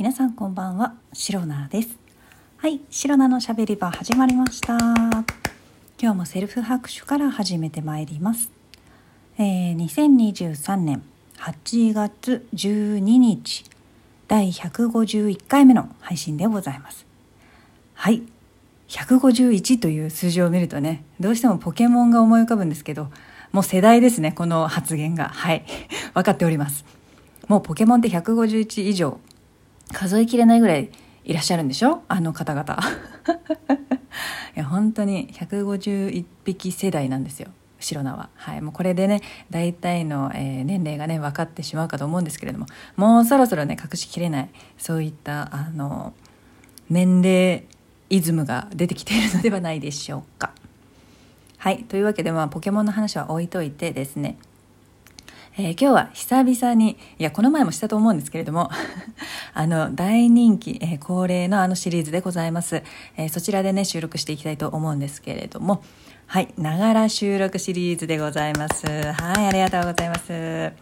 皆さんこんばんは、シロナです。はい、シロナのしゃべり場始まりました。今日もセルフ拍手から始めてまいります。2023年8月12日第151回目の配信でございます。はい、151という数字を見るとね、どうしてもポケモンが思い浮かぶんですけど、もう世代ですね、この発言が。はい、分かっております。もうポケモンって151以上数えきれないぐらいいらっしゃるんでしょ、あの方々。いや本当に151匹世代なんですよ、シロナは。はい、もうこれでね、大体の、年齢がね分かってしまうかと思うんですけれども、もうそろそろね隠しきれないそういった年齢イズムが出てきているのではないでしょうか。はい、というわけで、まあ、ポケモンの話は置いといてですね、今日は久々に、いやこの前もしたと思うんですけれども大人気、恒例のあのシリーズでございます、そちらでね収録していきたいと思うんですけれども、はい、ながら収録シリーズでございます。はい、ありがとうございます。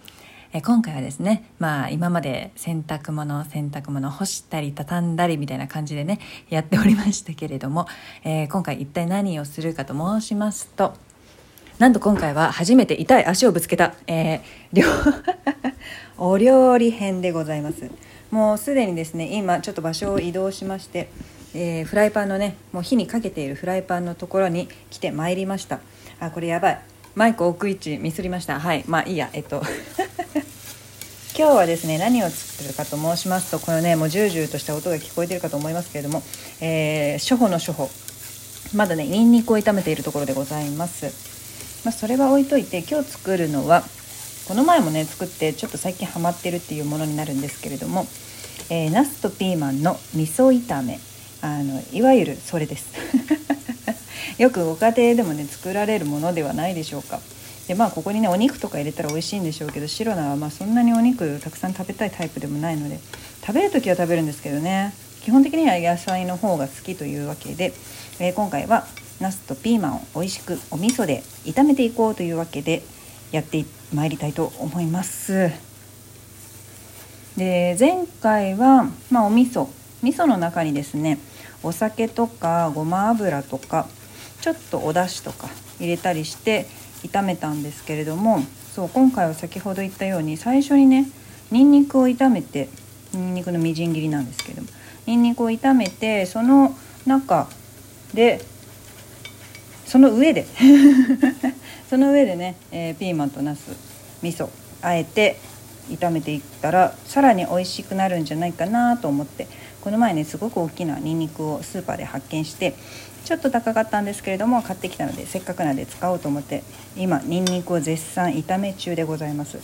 今回はですね、まあ今まで洗濯物干したり畳んだりみたいな感じでねやっておりましたけれども、今回一体何をするかと申しますと、なんと今回は初めて痛い足をぶつけた、お料理編でございます。もうすでにですね、今ちょっと場所を移動しまして、フライパンのね、もう火にかけているフライパンのところに来てまいりました。あ、これやばい、マイク置く位置ミスりました。はい、まあいいや、今日はですね何を作ってるかと申しますと、このねもうジュージューとした音が聞こえてるかと思いますけれども、初歩、まだねニンニクを炒めているところでございます。まあ、それは置いといて、今日作るのはこの前もね作ってちょっと最近ハマってるっていうものになるんですけれども、ナスとピーマンの味噌炒め、いわゆるそれです。よくご家庭でもね作られるものではないでしょうか。で、まあここにねお肉とか入れたら美味しいんでしょうけど、シロナはまあそんなにお肉たくさん食べたいタイプでもないので、食べるときは食べるんですけどね、基本的には野菜の方が好きというわけで、今回はナスとピーマンを美味しくお味噌で炒めていこうというわけでやってまいりたいと思います。で、前回は、まあ、お味噌の中にですね、お酒とかごま油とかちょっとお出汁とか入れたりして炒めたんですけれども、そう今回は先ほど言ったように最初にねニンニクを炒めて、ニンニクのみじん切りなんですけども、ニンニクを炒めてその上でその上でね、ピーマンとナス味噌あえて炒めていったらさらに美味しくなるんじゃないかなと思って、この前ねすごく大きなニンニクをスーパーで発見して、ちょっと高かったんですけれども買ってきたので、せっかくなので使おうと思って、今ニンニクを絶賛炒め中でございます。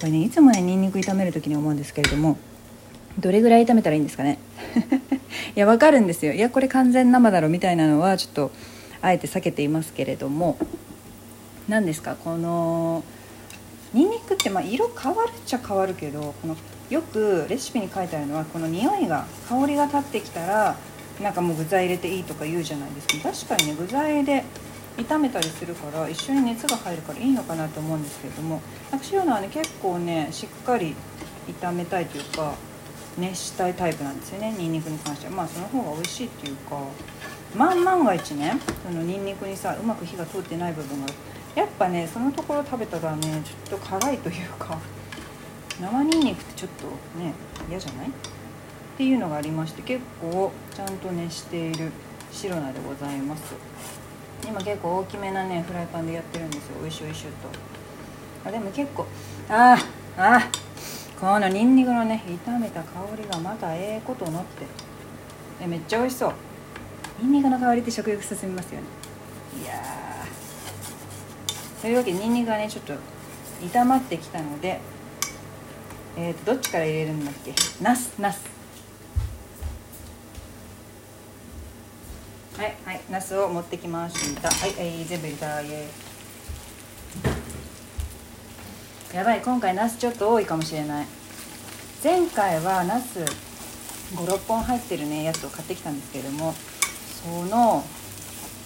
これねいつもねニンニク炒める時に思うんですけれども、どれぐらい炒めたらいいんですかね。いやわかるんですよ、いやこれ完全生だろみたいなのはちょっとあえて避けていますけれども、何ですかこのニンニクって、まあ色変わるっちゃ変わるけど、このよくレシピに書いてあるのは、この匂いが香りが立ってきたらなんかもう具材入れていいとか言うじゃないですか。確かにね具材で炒めたりするから一緒に熱が入るからいいのかなと思うんですけれども、なんかシロナはね結構ねしっかり炒めたいというか熱したいタイプなんですよね、ニンニクに関しては。まあその方が美味しいっていうか、万が一ねそのニンニクにさうまく火が通ってない部分がやっぱねそのところ食べたらねちょっと辛いというか、生ニンニクってちょっとね嫌じゃないっていうのがありまして、結構ちゃんと熱しているシロナでございます。今結構大きめなねフライパンでやってるんですよ、おいしゅうおいしゅうと。あ、でも結構このニンニクのね炒めた香りがまたええことになって、えめっちゃ美味しそう。ニンニクの香りって食欲進みますよね。いやー、というわけでニンニクがねちょっと炒まってきたので、どっちから入れるんだっけ、ナス。はいはい、ナスを持ってきました。はい、全部入れた。イエーイ。やばい、今回ナスちょっと多いかもしれない。前回はナス5、6本入ってるねやつを買ってきたんですけれども、その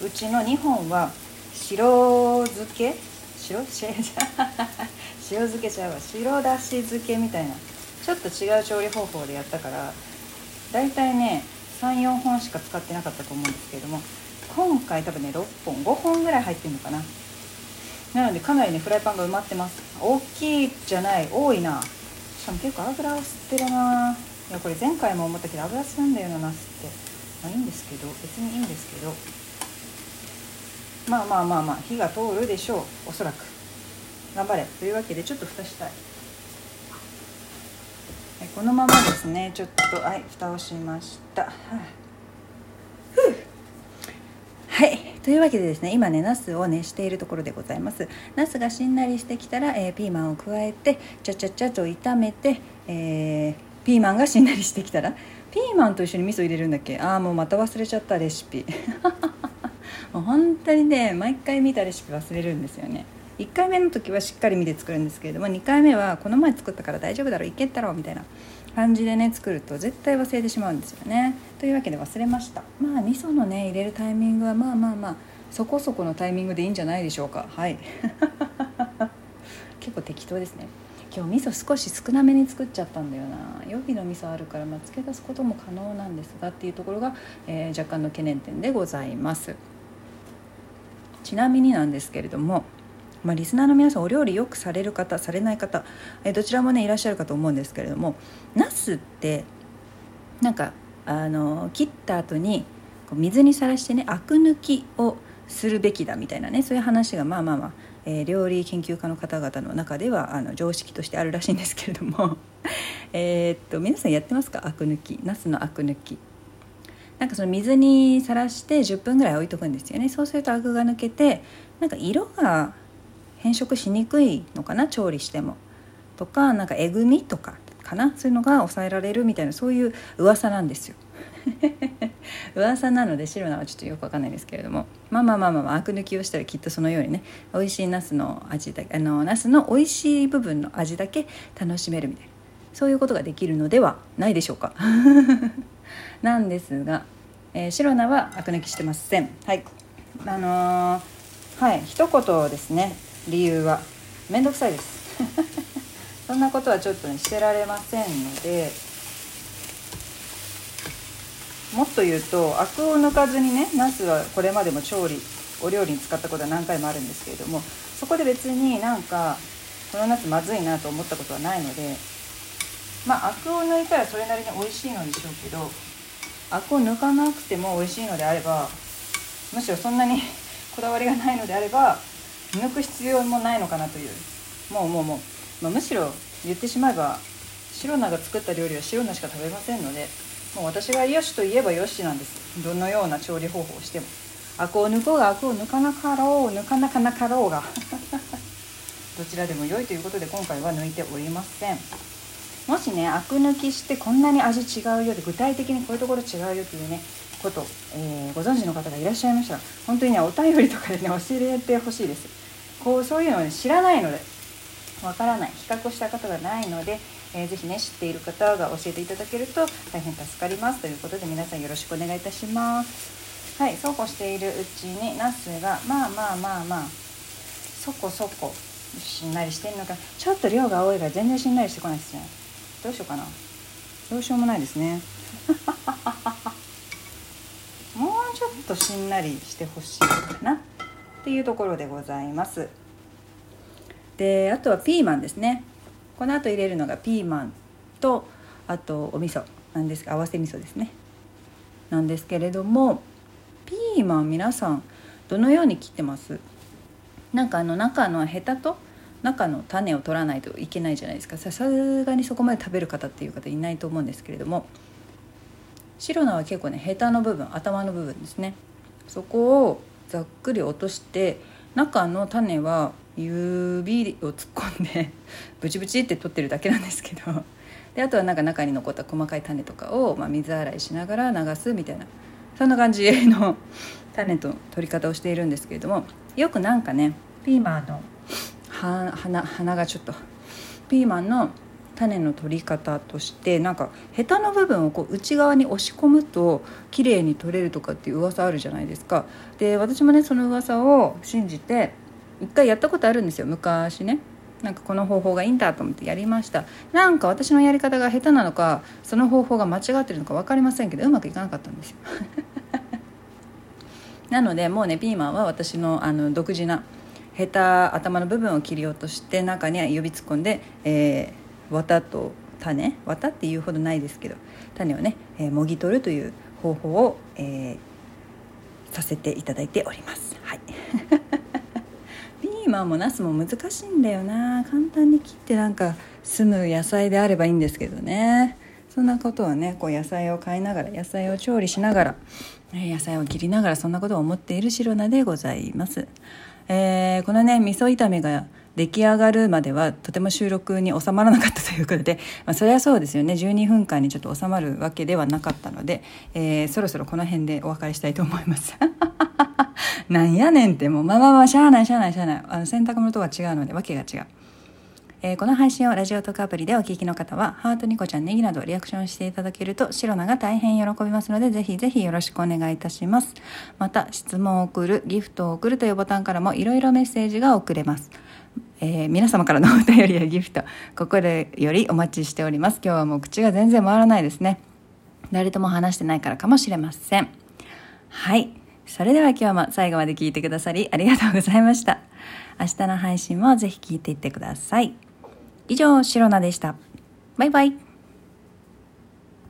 うちの2本は白だし漬けみたいなちょっと違う調理方法でやったから、だいたいね 3,4 本しか使ってなかったと思うんですけれども、今回多分ね6本5本ぐらい入ってるのかな。なのでかなりねフライパンが埋まってます。大きいじゃない多いな。しかも結構油を吸ってるな。いやこれ前回も思ったけど油吸うんだよな、ナスって。まあいいんですけど、別にいいんですけど、まあまあまあまあ火が通るでしょう、おそらく。頑張れというわけでちょっと蓋したい。このままですね、ちょっとはい蓋をしました。はい、というわけでですね、今ね、ナスを熱しているところでございます。ナスがしんなりしてきたら、ピーマンを加えて、ちゃちゃちゃと炒めて、ピーマンがしんなりしてきたら、ピーマンと一緒に味噌入れるんだっけ？ああ、もうまた忘れちゃったレシピ。もう本当にね、毎回見たレシピ忘れるんですよね。1回目の時はしっかり見て作るんですけれども、2回目はこの前作ったから大丈夫だろう、いけったろうみたいな感じでね作ると絶対忘れてしまうんですよね。というわけで忘れました。まあ味噌のね入れるタイミングはまあまあまあそこそこのタイミングでいいんじゃないでしょうか。はい結構適当ですね。今日味噌少し少なめに作っちゃったんだよな。予備の味噌あるから、まあ、付け足すことも可能なんですがっていうところが、若干の懸念点でございます。ちなみになんですけれども、まあ、リスナーの皆さんお料理よくされる方されない方、どちらもねいらっしゃるかと思うんですけれども、ナスってなんか切った後にこう水にさらしてねアク抜きをするべきだみたいなね、そういう話がまあまあまあ、料理研究家の方々の中では常識としてあるらしいんですけれども皆さんやってますか？アク抜き、ナスのアク抜き。なんかその水にさらして10分ぐらい置いとくんですよね。そうするとアクが抜けてなんか色が変色しにくいのかな、調理してもとか、なんかえぐみとかかな、そういうのが抑えられるみたいな、そういう噂なんですよ噂なので白菜はちょっとよくわかんないですけれども、まあまあまあまあアク抜きをしたらきっとそのようにね美味しいナスの味だけ、ナスの美味しい部分の味だけ楽しめるみたいな、そういうことができるのではないでしょうかなんですが、白菜はアク抜きしてません。はい、はい、一言ですね、理由はめんどくさいですそんなことはちょっとねしてられませんので、もっと言うとアクを抜かずにね、ナスはこれまでもお料理に使ったことは何回もあるんですけれども、そこで別になんかこのナスまずいなと思ったことはないので、まあアクを抜いたらそれなりに美味しいのでしょうけど、アクを抜かなくても美味しいのであれば、むしろそんなにこだわりがないのであれば抜く必要もないのかなという、もう、むしろ言ってしまえば白菜が作った料理は白菜しか食べませんので、もう私がよしと言えばよしなんです。どのような調理方法をしてもアクを抜こうがアクを抜かなかろうがどちらでも良いということで今回は抜いておりません。もしねアク抜きしてこんなに味違うよって、具体的にこういうところ違うよっていうねこと、ご存知の方がいらっしゃいましたら、本当にねお便りとかでね教えてほしいです。こうそういうのを、ね、知らないのでわからない、比較したことがないので、ぜひね知っている方が教えていただけると大変助かりますということで、皆さんよろしくお願いいたします。はい、そうこうしているうちにナスがまあそこそこしんなりしてるのか、ちょっと量が多いから全然しんなりしてこないですね。どうしようかな、どうしようもないですねもうちょっとしんなりしてほしいかなっていうところでございます。であとはピーマンですね。この後入れるのがピーマンとあとお味噌なんですが、合わせ味噌ですねなんですけれども、ピーマン皆さんどのように切ってます？なんか中のヘタと中の種を取らないといけないじゃないですか。さすがにそこまで食べる方っていう方いないと思うんですけれども、白菜は結構ねヘタの部分、頭の部分ですね、そこをざっくり落として、中の種は指を突っ込んでブチブチって取ってるだけなんですけど、であとはなんか中に残った細かい種とかを、まあ、水洗いしながら流すみたいな、そんな感じの種と取り方をしているんですけれども、よくなんかねピーマンの花がちょっとピーマンの種の取り方として、なんかヘタの部分をこう内側に押し込むと綺麗に取れるとかっていう噂あるじゃないですか。で私もねその噂を信じて一回やったことあるんですよ、昔ね。なんかこの方法がいいんだと思ってやりました。なんか私のやり方が下手なのかその方法が間違ってるのか分かりませんけどうまくいかなかったんですよなのでもうねピーマンは私の、独自なヘタ頭の部分を切り落として中に指突っ込んで、綿と種綿っていうほどないですけど種をね、もぎ取るという方法を、させていただいております、はい、ピーマンもナスも難しいんだよな。簡単に切ってなんか済む野菜であればいいんですけどね。そんなことをねこう野菜を買いながら野菜を調理しながら野菜を切りながらそんなことを思っているシロナでございます。このね味噌炒めが出来上がるまではとても収録に収まらなかったということで、それはそうですよね。12分間にちょっと収まるわけではなかったので、そろそろこの辺でお別れしたいと思いますなんやねんってもうまあしゃあない洗濯物とは違うのでわけが違う。この配信をラジオトークアプリでお聞きの方はハート、ニコちゃん、ネギなどリアクションしていただけるとシロナが大変喜びますのでぜひぜひよろしくお願いいたします。また質問を送る、ギフトを送るというボタンからもいろいろメッセージが送れます。皆様からのお便りやギフト心よりお待ちしております。今日はもう口が全然回らないですね。誰とも話してないからかもしれません。はい、それでは今日も最後まで聞いてくださりありがとうございました。明日の配信もぜひ聞いていってください。以上、シロナでした。バイバイ。